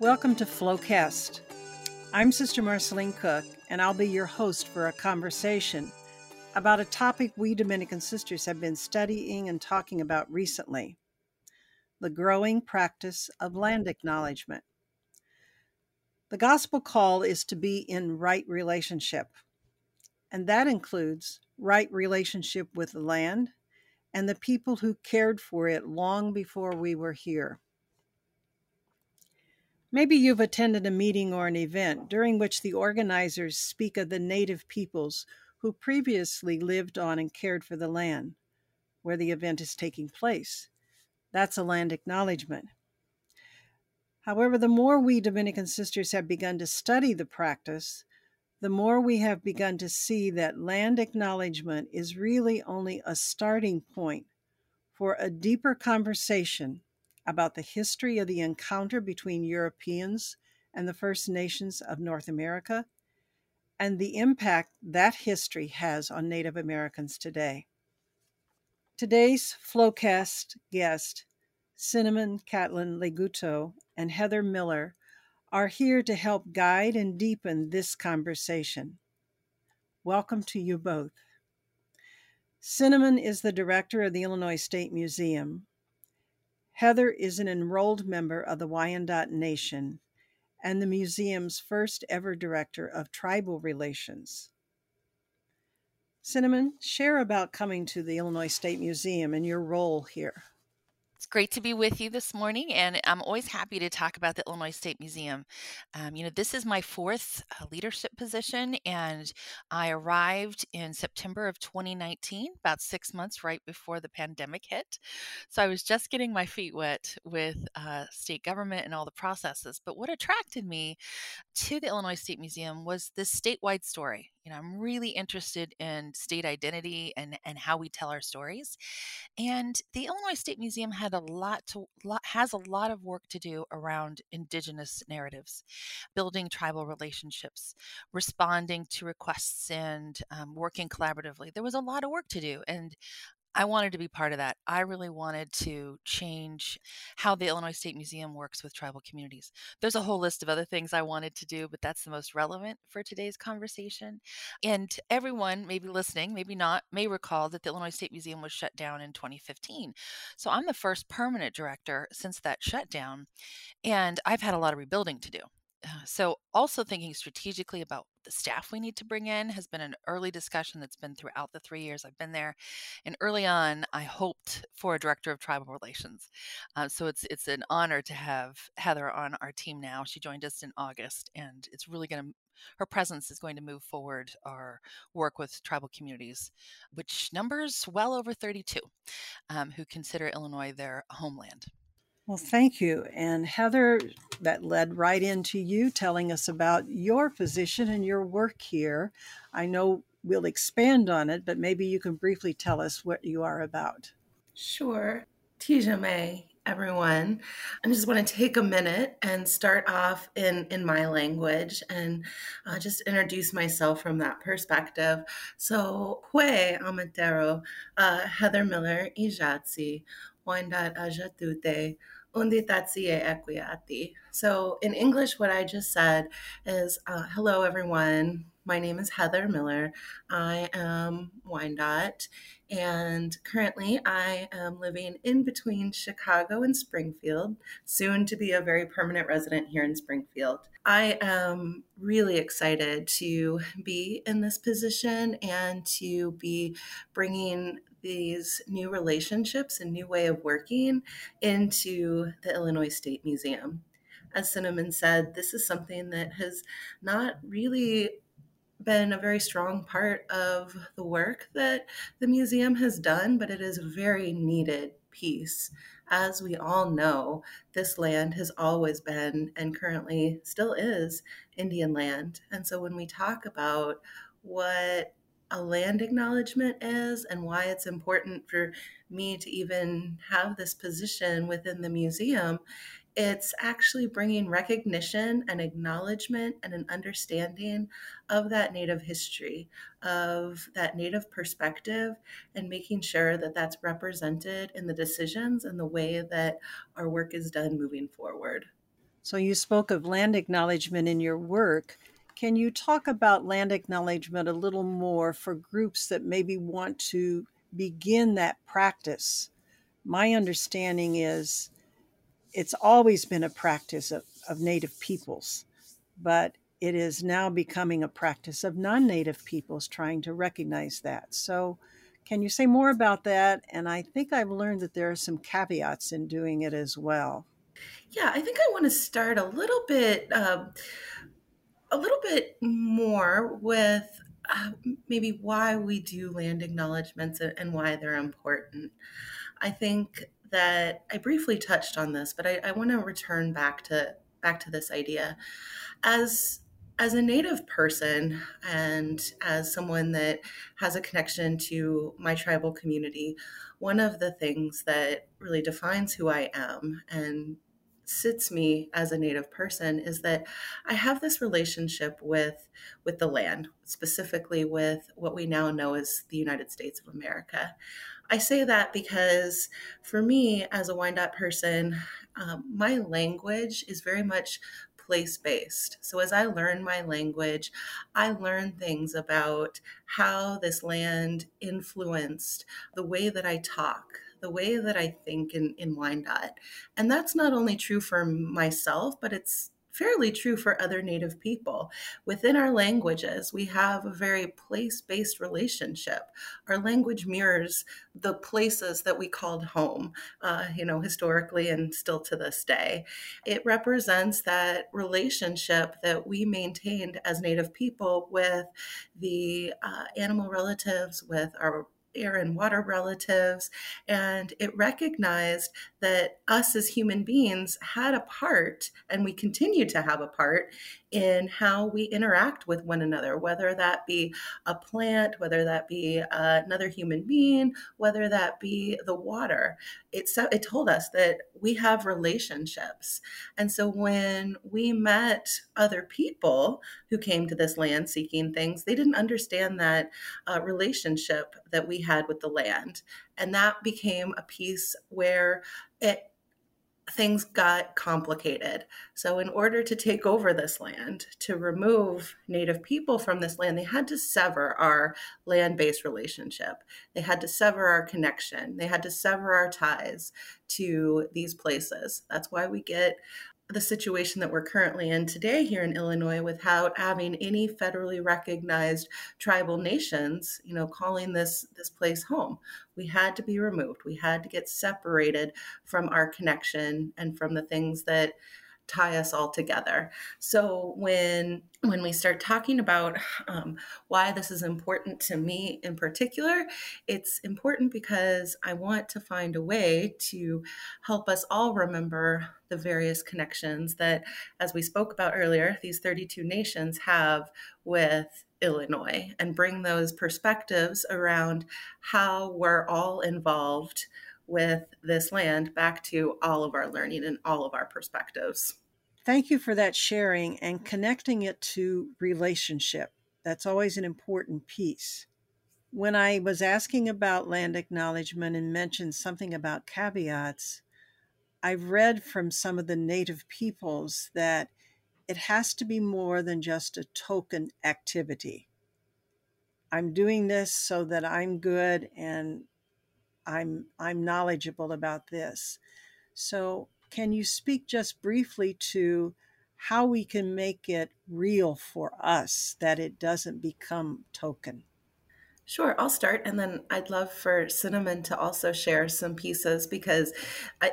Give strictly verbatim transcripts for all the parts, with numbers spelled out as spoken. Welcome to Flowcast. I'm Sister Marceline Cook, and I'll be your host for a conversation about a topic we Dominican sisters have been studying and talking about recently, the growing practice of land acknowledgement. The gospel call is to be in right relationship, and that includes right relationship with the land and the people who cared for it long before we were here. Maybe you've attended a meeting or an event during which the organizers speak of the native peoples who previously lived on and cared for the land where the event is taking place. That's a land acknowledgement. However, the more we Dominican sisters have begun to study the practice, the more we have begun to see that land acknowledgement is really only a starting point for a deeper conversation about the history of the encounter between Europeans and the First Nations of North America, and the impact that history has on Native Americans today. Today's Flowcast guest, Cinnamon Catlin Leguto and Heather Miller, are here to help guide and deepen this conversation. Welcome to you both. Cinnamon is the director of the Illinois State Museum. Heather is an enrolled member of the Wyandotte Nation and the museum's first ever director of tribal relations. Cinnamon, share about coming to the Illinois State Museum and your role here. It's great to be with you this morning, and I'm always happy to talk about the Illinois State Museum. Um, you know, this is my fourth uh, leadership position, and I arrived in September of twenty nineteen, about six months right before the pandemic hit. So I was just getting my feet wet with uh, state government and all the processes. But what attracted me to the Illinois State Museum was this statewide story. You know, I'm really interested in state identity and, and how we tell our stories. And the Illinois State Museum had a lot to lot, has a lot of work to do around indigenous narratives, building tribal relationships, responding to requests, and um, working collaboratively. There was a lot of work to do, and I wanted to be part of that. I really wanted to change how the Illinois State Museum works with tribal communities. There's a whole list of other things I wanted to do, but that's the most relevant for today's conversation. And everyone maybe listening, maybe not, may recall that the Illinois State Museum was shut down in twenty fifteen. So I'm the first permanent director since that shutdown, and I've had a lot of rebuilding to do. So also thinking strategically about the staff we need to bring in has been an early discussion that's been throughout the three years I've been there. And early on, I hoped for a director of tribal relations. Uh, so it's it's an honor to have Heather on our team now. She joined us in August, and it's really going to, her presence is going to move forward our work with tribal communities, which numbers well over thirty-two, um, who consider Illinois their homeland. Well, thank you. And Heather, that led right into you telling us about your position and your work here. I know we'll expand on it, but maybe you can briefly tell us what you are about. Sure. Tijame, everyone. I just want to take a minute and start off in, in my language and uh, just introduce myself from that perspective. So, Hue Amatero, uh, Heather Miller, Ijatsi, Wyandotte Ajatute, Unditatsie Equiati. So in English, what I just said is, uh, hello, everyone. My name is Heather Miller. I am Wyandotte, and currently I am living in between Chicago and Springfield, soon to be a very permanent resident here in Springfield. I am really excited to be in this position and to be bringing these new relationships and new way of working into the Illinois State Museum. As Cinnamon said, this is something that has not really been a very strong part of the work that the museum has done, but it is a very needed piece. As we all know, this land has always been and currently still is Indian land. And so when we talk about what a land acknowledgement is and why it's important for me to even have this position within the museum, it's actually bringing recognition and acknowledgement and an understanding of that Native history, of that Native perspective, and making sure that that's represented in the decisions and the way that our work is done moving forward. So you spoke of land acknowledgement in your work. Can you talk about land acknowledgement a little more for groups that maybe want to begin that practice? My understanding is it's always been a practice of, of Native peoples, but it is now becoming a practice of non-Native peoples trying to recognize that. So can you say more about that? And I think I've learned that there are some caveats in doing it as well. Yeah, I think I want to start a little bit, uh, a little bit more with uh, maybe why we do land acknowledgements and why they're important. I think that I briefly touched on this, but I, I want to return back to back to this idea. As as a Native person and as someone that has a connection to my tribal community, one of the things that really defines who I am and sits me as a Native person is that I have this relationship with, with the land, specifically with what we now know as the United States of America. I say that because for me, as a Wyandotte person, um, my language is very much place-based. So as I learn my language, I learn things about how this land influenced the way that I talk, the way that I think in, in Wyandotte. And that's not only true for myself, but it's fairly true for other Native people. Within our languages, we have a very place-based relationship. Our language mirrors the places that we called home, uh, you know, historically and still to this day. It represents that relationship that we maintained as Native people with the uh, animal relatives, with our air and water relatives, and it recognized that us as human beings had a part, and we continue to have a part, in how we interact with one another, whether that be a plant, whether that be uh, another human being, whether that be the water. It, so, it told us that we have relationships. And so when we met other people who came to this land seeking things, they didn't understand that uh, relationship that we had with the land. And that became a piece where it things got complicated. So in order to take over this land, to remove Native people from this land, they had to sever our land-based relationship. They had to sever our connection. They had to sever our ties to these places. That's why we get the situation that we're currently in today here in Illinois, without having any federally recognized tribal nations, you know, calling this, this place home. We had to be removed. We had to get separated from our connection and from the things that tie us all together. So when when we start talking about um, why this is important to me in particular, it's important because I want to find a way to help us all remember the various connections that, as we spoke about earlier, these thirty-two nations have with Illinois, and bring those perspectives around how we're all involved with this land back to all of our learning and all of our perspectives. Thank you for that sharing and connecting it to relationship. That's always an important piece. When I was asking about land acknowledgement and mentioned something about caveats, I've read from some of the Native peoples that it has to be more than just a token activity. I'm doing this so that I'm good and I'm, I'm knowledgeable about this. So can you speak just briefly to how we can make it real for us, that it doesn't become token? Sure, I'll start, and then I'd love for Cinnamon to also share some pieces, because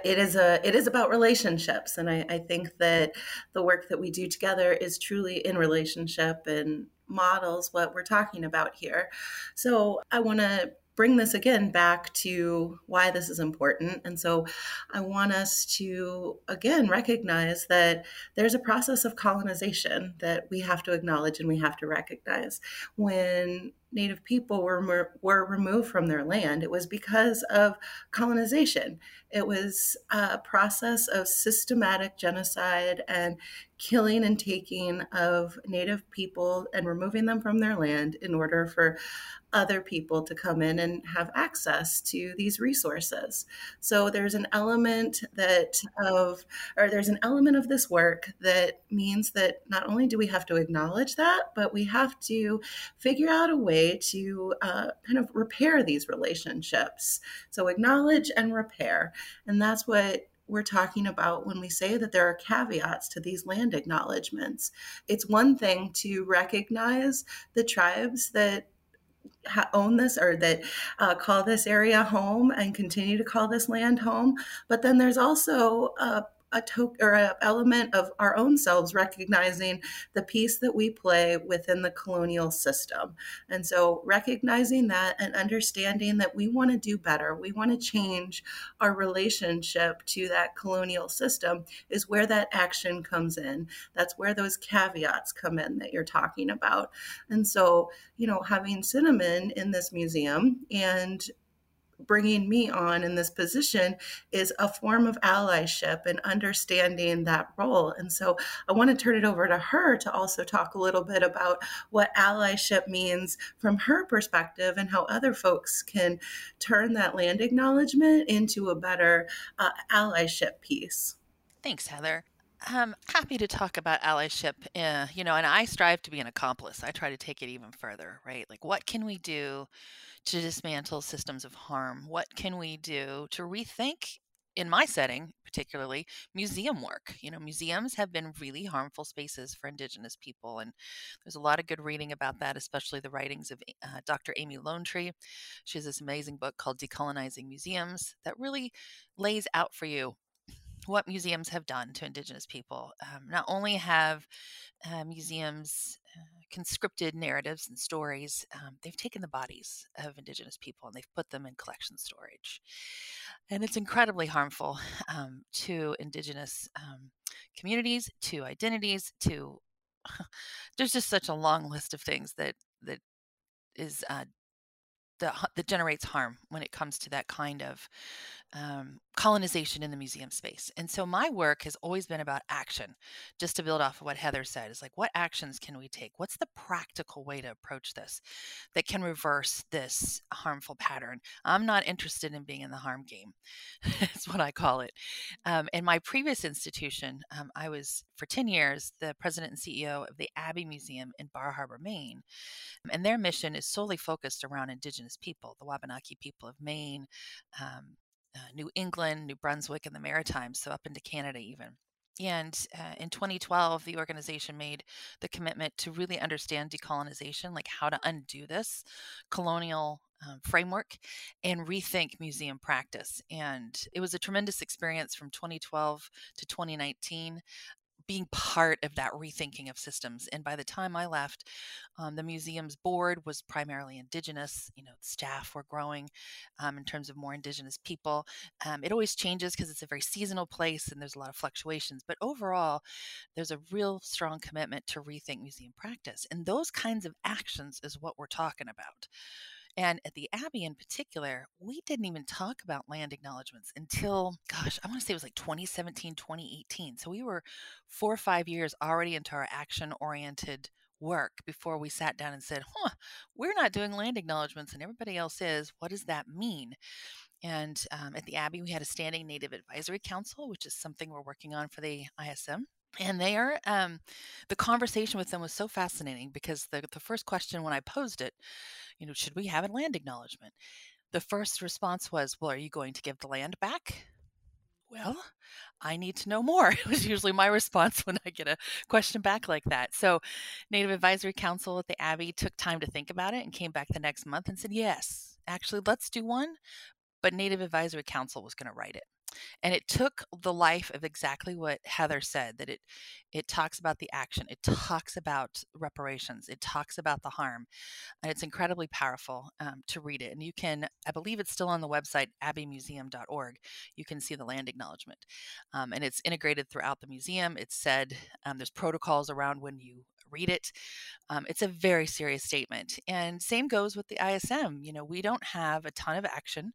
it is a it is about relationships, and I, I think that the work that we do together is truly in relationship and models what we're talking about here. So I want to bring this again back to why this is important. And so I want us to, again, recognize that there's a process of colonization that we have to acknowledge and we have to recognize. When Native people were, were removed from their land, it was because of colonization. It was a process of systematic genocide and killing and taking of Native people and removing them from their land in order for other people to come in and have access to these resources. So there's an element that of, or there's an element of this work that means that not only do we have to acknowledge that, but we have to figure out a way to uh, kind of repair these relationships. So acknowledge and repair. And that's what we're talking about when we say that there are caveats to these land acknowledgements. It's one thing to recognize the tribes that own this or that uh, call this area home and continue to call this land home, but then there's also a, a to- or an element of our own selves recognizing the piece that we play within the colonial system. And so recognizing that and understanding that we want to do better, we want to change our relationship to that colonial system is where that action comes in. That's where those caveats come in that you're talking about. And so, you know, having Cinnamon in this museum and bringing me on in this position is a form of allyship and understanding that role. And so I want to turn it over to her to also talk a little bit about what allyship means from her perspective and how other folks can turn that land acknowledgement into a better uh, allyship piece. Thanks, Heather. I'm happy to talk about allyship, uh, you know, and I strive to be an accomplice. I try to take it even further, right? Like, what can we do to dismantle systems of harm? What can we do to rethink, in my setting particularly, museum work? You know, museums have been really harmful spaces for Indigenous people, and there's a lot of good reading about that, especially the writings of uh, Doctor Amy Lone Tree. She has this amazing book called Decolonizing Museums that really lays out for you what museums have done to Indigenous people. Um, not only have uh, museums uh, conscripted narratives and stories, um, they've taken the bodies of Indigenous people and they've put them in collection storage. And it's incredibly harmful um, to Indigenous um, communities, to identities, to, there's just such a long list of things that that is uh, The, that generates harm when it comes to that kind of um, colonization in the museum space. And so my work has always been about action, just to build off of what Heather said, is like, what actions can we take? What's the practical way to approach this that can reverse this harmful pattern? I'm not interested in being in the harm game. That's what I call it. Um, in my previous institution, um, I was for ten years the president and C E O of the Abbe Museum in Bar Harbor, Maine. And their mission is solely focused around Indigenous people, the Wabanaki people of Maine, um, uh, New England, New Brunswick, and the Maritimes, so up into Canada even. And uh, in twenty twelve, the organization made the commitment to really understand decolonization, like how to undo this colonial um, framework and rethink museum practice. And it was a tremendous experience from twenty twelve to twenty nineteen. Being part of that rethinking of systems. And by the time I left, um, the museum's board was primarily Indigenous. You know, staff were growing um, in terms of more Indigenous people. Um, it always changes because it's a very seasonal place and there's a lot of fluctuations. But overall, there's a real strong commitment to rethink museum practice. And those kinds of actions is what we're talking about. And at the Abbey in particular, we didn't even talk about land acknowledgements until, gosh, I want to say it was like twenty seventeen, twenty eighteen. So we were four or five years already into our action-oriented work before we sat down and said, huh, we're not doing land acknowledgements and everybody else is. What does that mean? And um, at the Abbey, we had a standing Native Advisory Council, which is something we're working on for the I S M. And they are, um, the conversation with them was so fascinating because the, the first question when I posed it, you know, should we have a land acknowledgement? The first response was, well, are you going to give the land back? Well, I need to know more. It was usually my response when I get a question back like that. So Native Advisory Council at the Abbey took time to think about it and came back the next month and said, yes, actually, let's do one. But Native Advisory Council was going to write it. And it took the life of exactly what Heather said, that it it talks about the action, it talks about reparations, it talks about the harm, and it's incredibly powerful um, to read it. And you can, I believe it's still on the website, abbey museum dot org, you can see the land acknowledgement. Um, and it's integrated throughout the museum. It's said um, there's protocols around when you read it. Um, it's a very serious statement. And same goes with the I S M. You know, we don't have a ton of action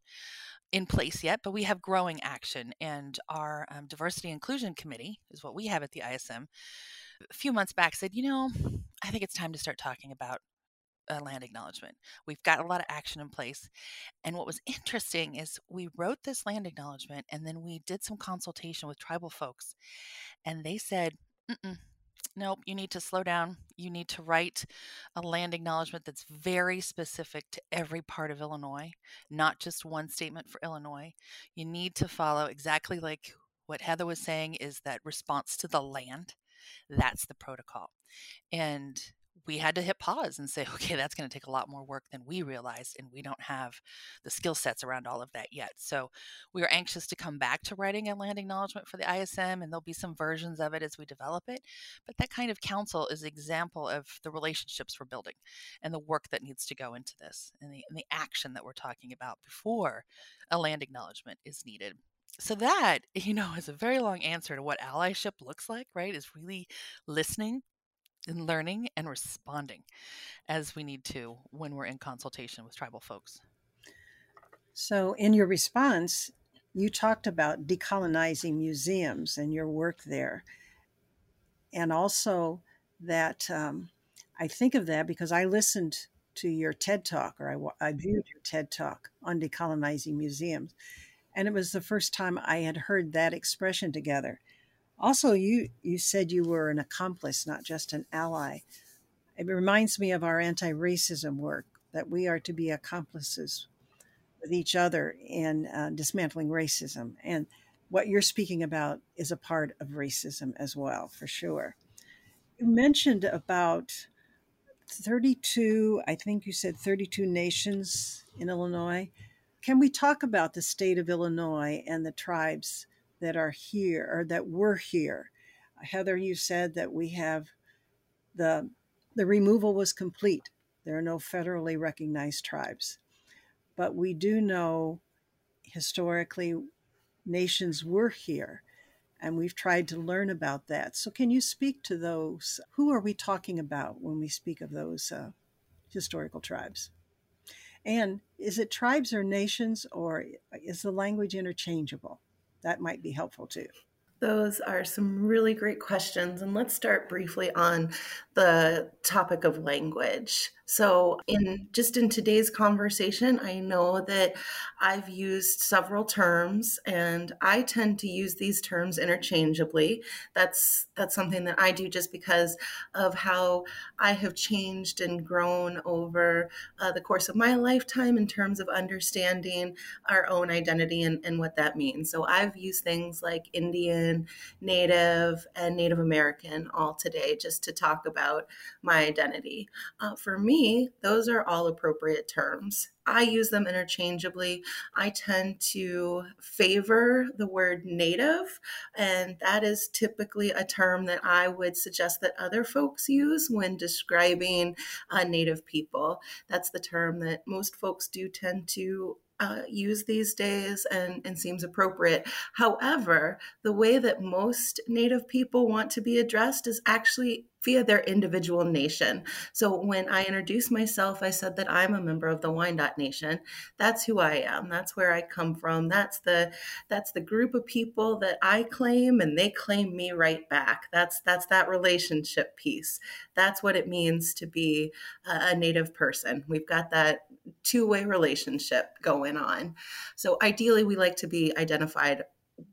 in place yet, but we have growing action, and our um, diversity inclusion committee is what we have at the I S M. A few months back said, you know, I think it's time to start talking about uh, land acknowledgement. We've got a lot of action in place. And what was interesting is we wrote this land acknowledgement, and then we did some consultation with tribal folks, and they said, mm-mm. Nope, you need to slow down. You need to write a land acknowledgement that's very specific to every part of Illinois, not just one statement for Illinois. You need to follow exactly like what Heather was saying, is that response to the land. That's the protocol. And we had to hit pause and say, okay, that's going to take a lot more work than we realized, and we don't have the skill sets around all of that yet. So we are anxious to come back to writing a land acknowledgement for the I S M, and there'll be some versions of it as we develop it. But that kind of council is an example of the relationships we're building and the work that needs to go into this, and the, and the action that we're talking about before a land acknowledgement is needed. So that, you know, is a very long answer to what allyship looks like, right? Is really listening and learning and responding as we need to when we're in consultation with tribal folks. So in your response, you talked about decolonizing museums and your work there. And also that um, I think of that because I listened to your TED Talk, or I, I viewed your TED Talk on decolonizing museums. And it was the first time I had heard that expression together. Also, you, you said you were an accomplice, not just an ally. It reminds me of our anti-racism work, that we are to be accomplices with each other in uh, dismantling racism. And what you're speaking about is a part of racism as well, for sure. You mentioned about thirty-two, I think you said thirty-two nations in Illinois. Can we talk about the state of Illinois and the tribes that are here, or that were here? Heather, you said that we have the, the removal was complete. There are no federally recognized tribes, but we do know historically nations were here, and we've tried to learn about that. So can you speak to those? Who are we talking about when we speak of those uh, historical tribes? And is it tribes or nations, or is the language interchangeable? That might be helpful too. Those are some really great questions. And let's start briefly on the topic of language. So in just in today's conversation, I know that I've used several terms, and I tend to use these terms interchangeably. That's that's something that I do just because of how I have changed and grown over uh, the course of my lifetime in terms of understanding our own identity and, and what that means. So I've used things like Indian, Native, and Native American all today just to talk about my identity. Uh, for me, Me, those are all appropriate terms. I use them interchangeably. I tend to favor the word native, and that is typically a term that I would suggest that other folks use when describing uh, native people. That's the term that most folks do tend to Uh, use these days, and, and seems appropriate. However, the way that most Native people want to be addressed is actually via their individual nation. So when I introduced myself, I said that I'm a member of the Wyandotte Nation. That's who I am. That's where I come from. That's the that's the group of people that I claim, and they claim me right back. That's that's that relationship piece. That's what it means to be a, a Native person. We've got that two-way relationship going on. So ideally, we like to be identified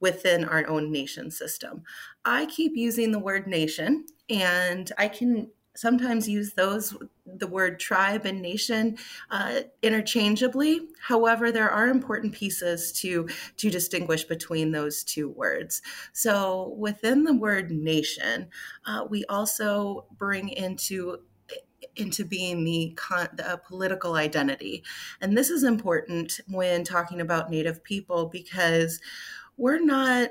within our own nation system. I keep using the word nation, and I can sometimes use those, the word tribe and nation, uh, interchangeably. However, there are important pieces to, to distinguish between those two words. So within the word nation, uh, we also bring into into being the, con- the political identity. And this is important when talking about Native people, because we're not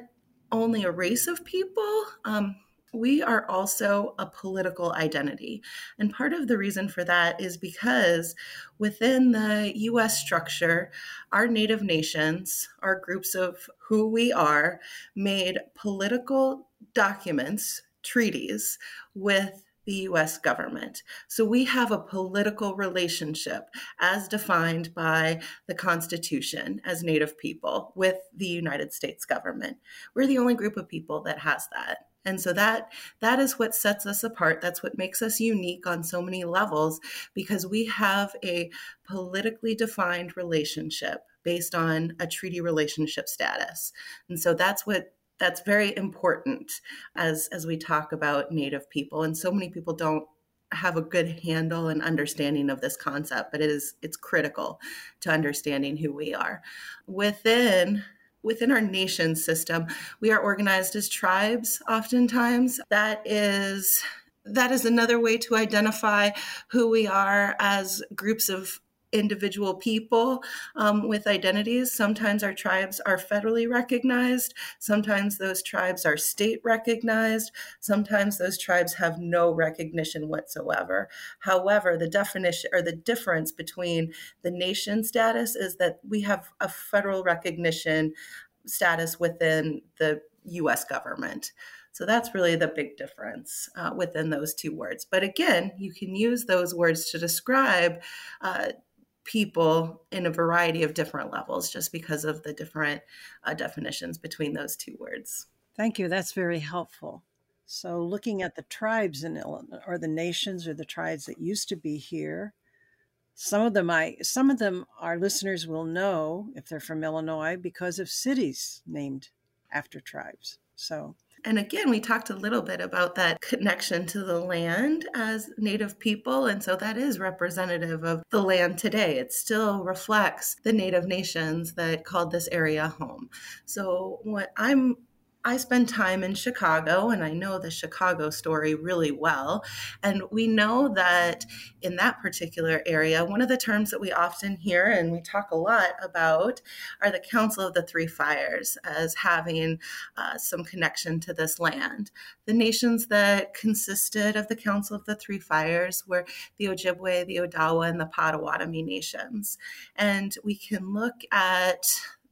only a race of people, um, we are also a political identity. And part of the reason for that is because within the U S structure, our Native nations, our groups of who we are, made political documents, treaties with the U S government. So we have a political relationship as defined by the Constitution as Native people with the United States government. We're the only group of people that has that. And so that that is what sets us apart. That's what makes us unique on so many levels, because we have a politically defined relationship based on a treaty relationship status. And so that's what that's very important as, as we talk about Native people. And so many people don't have a good handle and understanding of this concept, but it is it's critical to understanding who we are. Within Within our nation system, we are organized as tribes oftentimes. That is, that is another way to identify who we are as groups of individual people um, with identities. Sometimes our tribes are federally recognized. Sometimes those tribes are state recognized. Sometimes those tribes have no recognition whatsoever. However, the definition or the difference between the nation status is that we have a federal recognition status within the U S government. So that's really the big difference uh, within those two words. But again, you can use those words to describe uh, people in a variety of different levels, just because of the different uh, definitions between those two words. Thank you. That's very helpful. So looking at the tribes in Illinois, or the nations or the tribes that used to be here, some of them, I, some of them our listeners will know if they're from Illinois because of cities named after tribes. So And again, we talked a little bit about that connection to the land as Native people. And so that is representative of the land today. It still reflects the Native nations that called this area home. So what I'm I spend time in Chicago, and I know the Chicago story really well. And we know that in that particular area, one of the terms that we often hear and we talk a lot about are the Council of the Three Fires as having uh, some connection to this land. The nations that consisted of the Council of the Three Fires were the Ojibwe, the Odawa, and the Potawatomi nations. And we can look at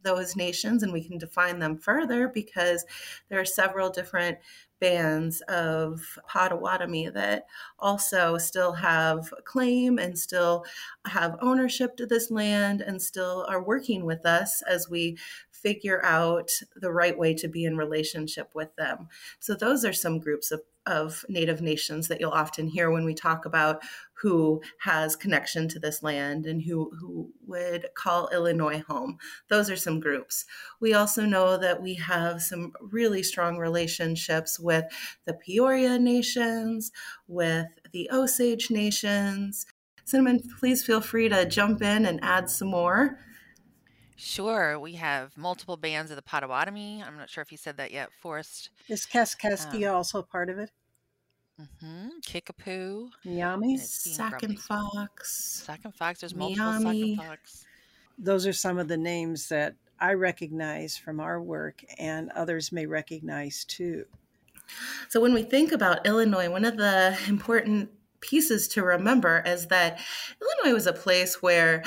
those nations, and we can define them further because there are several different bands of Potawatomi that also still have a claim and still have ownership to this land and still are working with us as we figure out the right way to be in relationship with them. So those are some groups of, of Native nations that you'll often hear when we talk about who has connection to this land and who, who would call Illinois home. Those are some groups. We also know that we have some really strong relationships with the Peoria Nations, with the Osage Nations. Cinnamon, please feel free to jump in and add some more. Sure. We have multiple bands of the Potawatomi. I'm not sure if you said that yet, Forrest. Is Kaskaskia um, also part of it? Mm-hmm. Kickapoo. Miami. Sac and Fox. Sac and Fox. There's multiple Sac and Fox. Those are some of the names that I recognize from our work, and others may recognize too. So when we think about Illinois, one of the important pieces to remember is that Illinois was a place where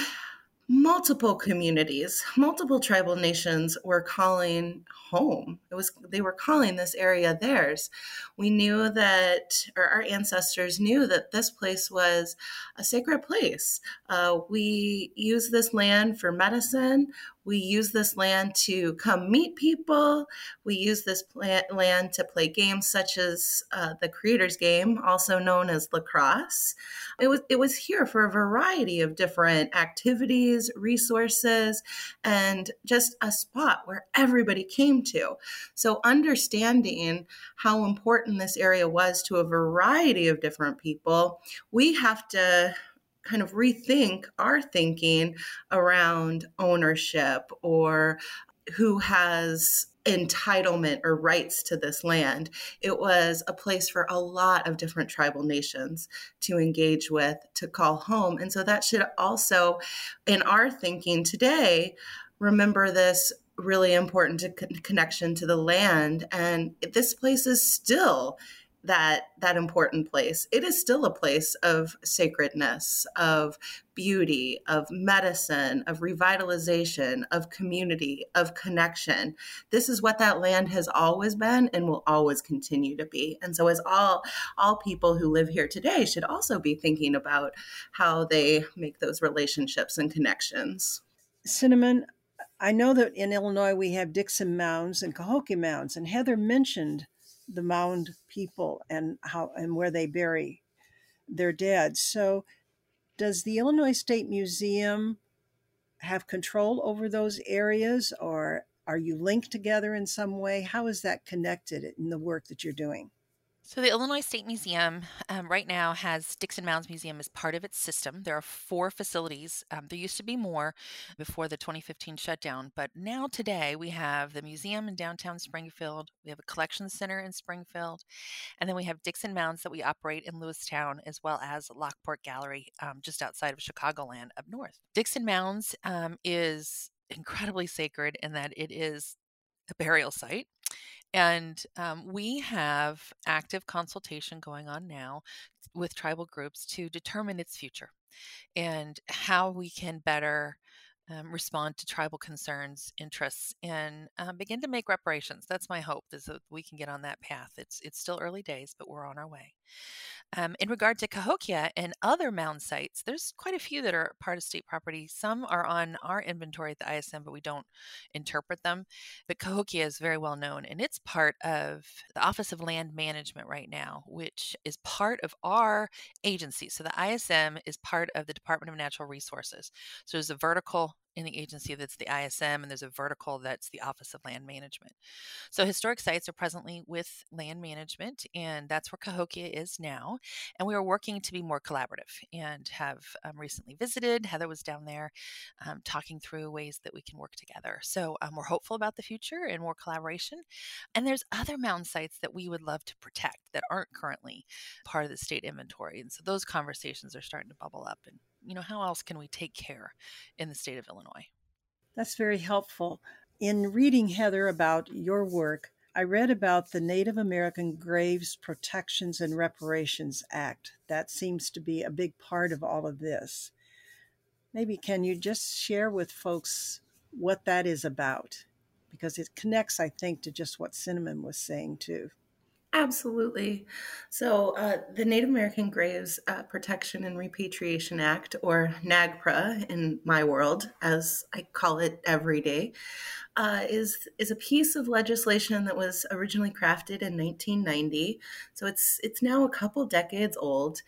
multiple communities, multiple tribal nations were calling home. It was, they were calling this area theirs. We knew that, or our ancestors knew that this place was a sacred place. Uh, we use this land for medicine. We use this land to come meet people. We use this plant, land to play games such as uh, the Creators Game, also known as lacrosse. It was it was here for a variety of different activities, resources, and just a spot where everybody came to. So understanding how important this area was to a variety of different people, we have to kind of rethink our thinking around ownership or who has entitlement or rights to this land. It was a place for a lot of different tribal nations to engage with, to call home. And so that should also, in our thinking today, remember this really important connection to the land. And this place is still that that important place. It is still a place of sacredness, of beauty, of medicine, of revitalization, of community, of connection. This is what that land has always been and will always continue to be. And so as all, all people who live here today should also be thinking about how they make those relationships and connections. Cinnamon, I know that in Illinois we have Dixon Mounds and Cahokia Mounds, and Heather mentioned the mound people and how and where they bury their dead. So does the Illinois State Museum have control over those areas, or are you linked together in some way? How is that connected in the work that you're doing? So the Illinois State Museum um, right now has Dixon Mounds Museum as part of its system. There are four facilities. Um, there used to be more before the twenty fifteen shutdown, but now today we have the museum in downtown Springfield, we have a collection center in Springfield, and then we have Dixon Mounds that we operate in Lewistown, as well as Lockport Gallery um, just outside of Chicagoland up north. Dixon Mounds um, is incredibly sacred in that it is a burial site. And um, we have active consultation going on now with tribal groups to determine its future and how we can better um, respond to tribal concerns, interests, and um, begin to make reparations. That's my hope, is that we can get on that path. It's it's still early days, but we're on our way. Um, in regard to Cahokia and other mound sites, there's quite a few that are part of state property. Some are on our inventory at the I S M, but we don't interpret them. But Cahokia is very well known, and it's part of the Office of Land Management right now, which is part of our agency. So the I S M is part of the Department of Natural Resources. So there's a vertical in the agency that's the I S M, and there's a vertical that's the Office of Land Management. So historic sites are presently with land management, and that's where Cahokia is now. And we are working to be more collaborative and have um, recently visited. Heather was down there um, talking through ways that we can work together. So um, we're hopeful about the future and more collaboration. And there's other mound sites that we would love to protect that aren't currently part of the state inventory. And so those conversations are starting to bubble up, and you know, how else can we take care in the state of Illinois? That's very helpful. In reading, Heather, about your work, I read about the Native American Graves Protection and Reparation Act. That seems to be a big part of all of this. Maybe can you just share with folks what that is about? Because it connects, I think, to just what Cinnamon was saying, too. Absolutely. So uh, the Native American Graves uh, Protection and Repatriation Act, or NAGPRA in my world, as I call it every day, uh, is is a piece of legislation that was originally crafted in nineteen ninety. So it's it's now a couple decades old,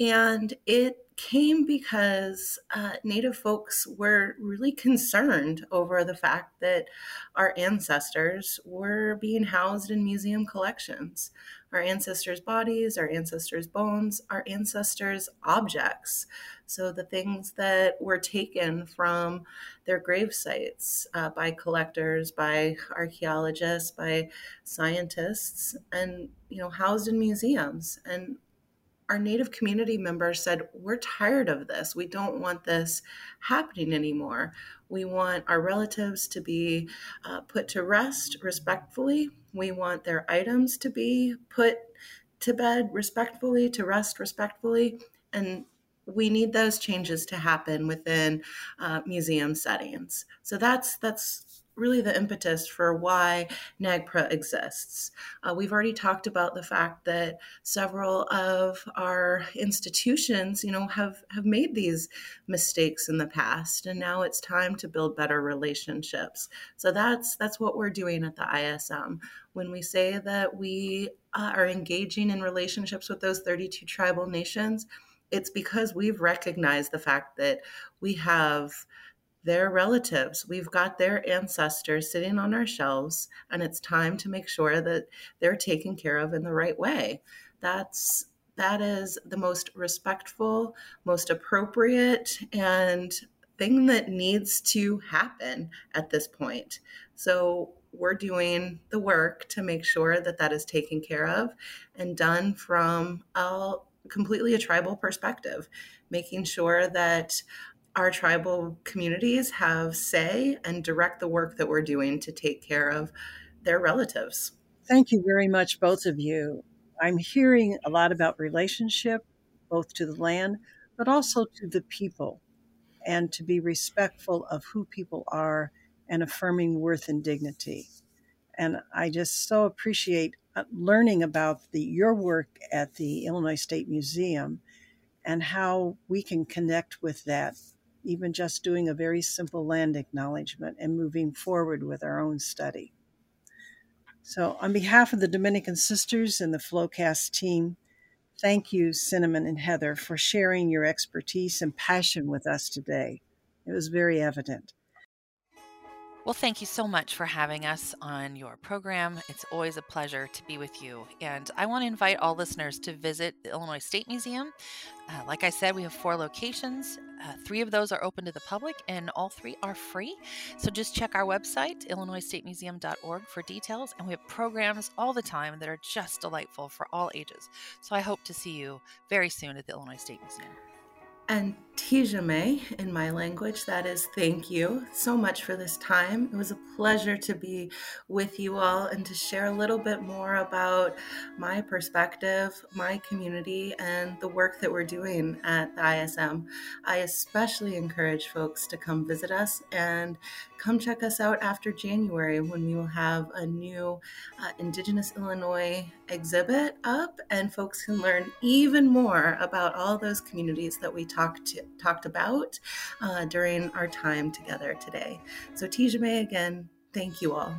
and it came because uh, Native folks were really concerned over the fact that our ancestors were being housed in museum collections. Our ancestors' bodies, our ancestors' bones, our ancestors' objects. So the things that were taken from their grave sites uh, by collectors, by archaeologists, by scientists, and you know, housed in museums. And our Native community members said, we're tired of this. We don't want this happening anymore. We want our relatives to be uh, put to rest respectfully. We want their items to be put to bed respectfully, to rest respectfully. And we need those changes to happen within uh, museum settings. So that's that's. really the impetus for why NAGPRA exists. Uh, we've already talked about the fact that several of our institutions, you know, have, have made these mistakes in the past, and now it's time to build better relationships. So that's, that's what we're doing at the I S M. When we say that we uh, are engaging in relationships with those thirty-two tribal nations, it's because we've recognized the fact that we have their relatives. We've got their ancestors sitting on our shelves, and it's time to make sure that they're taken care of in the right way. That's, that is the most respectful, most appropriate, and thing that needs to happen at this point. So we're doing the work to make sure that that is taken care of and done from a completely a tribal perspective, making sure that our tribal communities have say and direct the work that we're doing to take care of their relatives. Thank you very much, both of you. I'm hearing a lot about relationship, both to the land, but also to the people, and to be respectful of who people are and affirming worth and dignity. And I just so appreciate learning about the, your work at the Illinois State Museum and how we can connect with that, even just doing a very simple land acknowledgement and moving forward with our own study. So on behalf of the Dominican Sisters and the Flowcast team, thank you, Cinnamon and Heather, for sharing your expertise and passion with us today. It was very evident. Well, thank you so much for having us on your program. It's always a pleasure to be with you. And I want to invite all listeners to visit the Illinois State Museum. Uh, like I said, we have four locations. Uh, three of those are open to the public, and all three are free. So just check our website, illinois state museum dot org, for details. And we have programs all the time that are just delightful for all ages. So I hope to see you very soon at the Illinois State Museum. And Tijame, in my language, that is thank you so much for this time. It was a pleasure to be with you all and to share a little bit more about my perspective, my community, and the work that we're doing at the I S M. I especially encourage folks to come visit us and come check us out after January, when we will have a new uh, Indigenous Illinois exhibit up, and folks can learn even more about all those communities that we talked Talked, to, talked about uh, during our time together today. So Tijame, again, thank you all.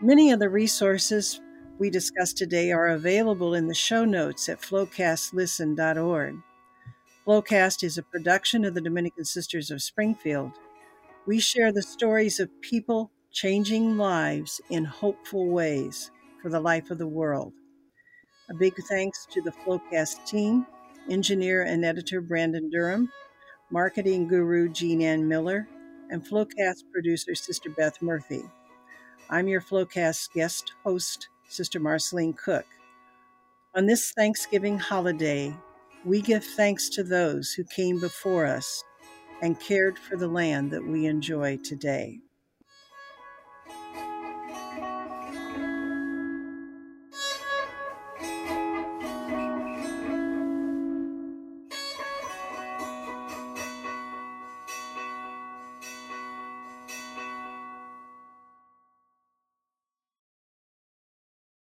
Many of the resources we discussed today are available in the show notes at flowcast listen dot org. Flowcast is a production of the Dominican Sisters of Springfield. We share the stories of people changing lives in hopeful ways for the life of the world. A big thanks to the Flowcast team, engineer and editor Brandon Durham, marketing guru Jean Ann Miller, and Flowcast producer Sister Beth Murphy. I'm your Flowcast guest host, Sister Marceline Cook. On this Thanksgiving holiday, we give thanks to those who came before us and cared for the land that we enjoy today.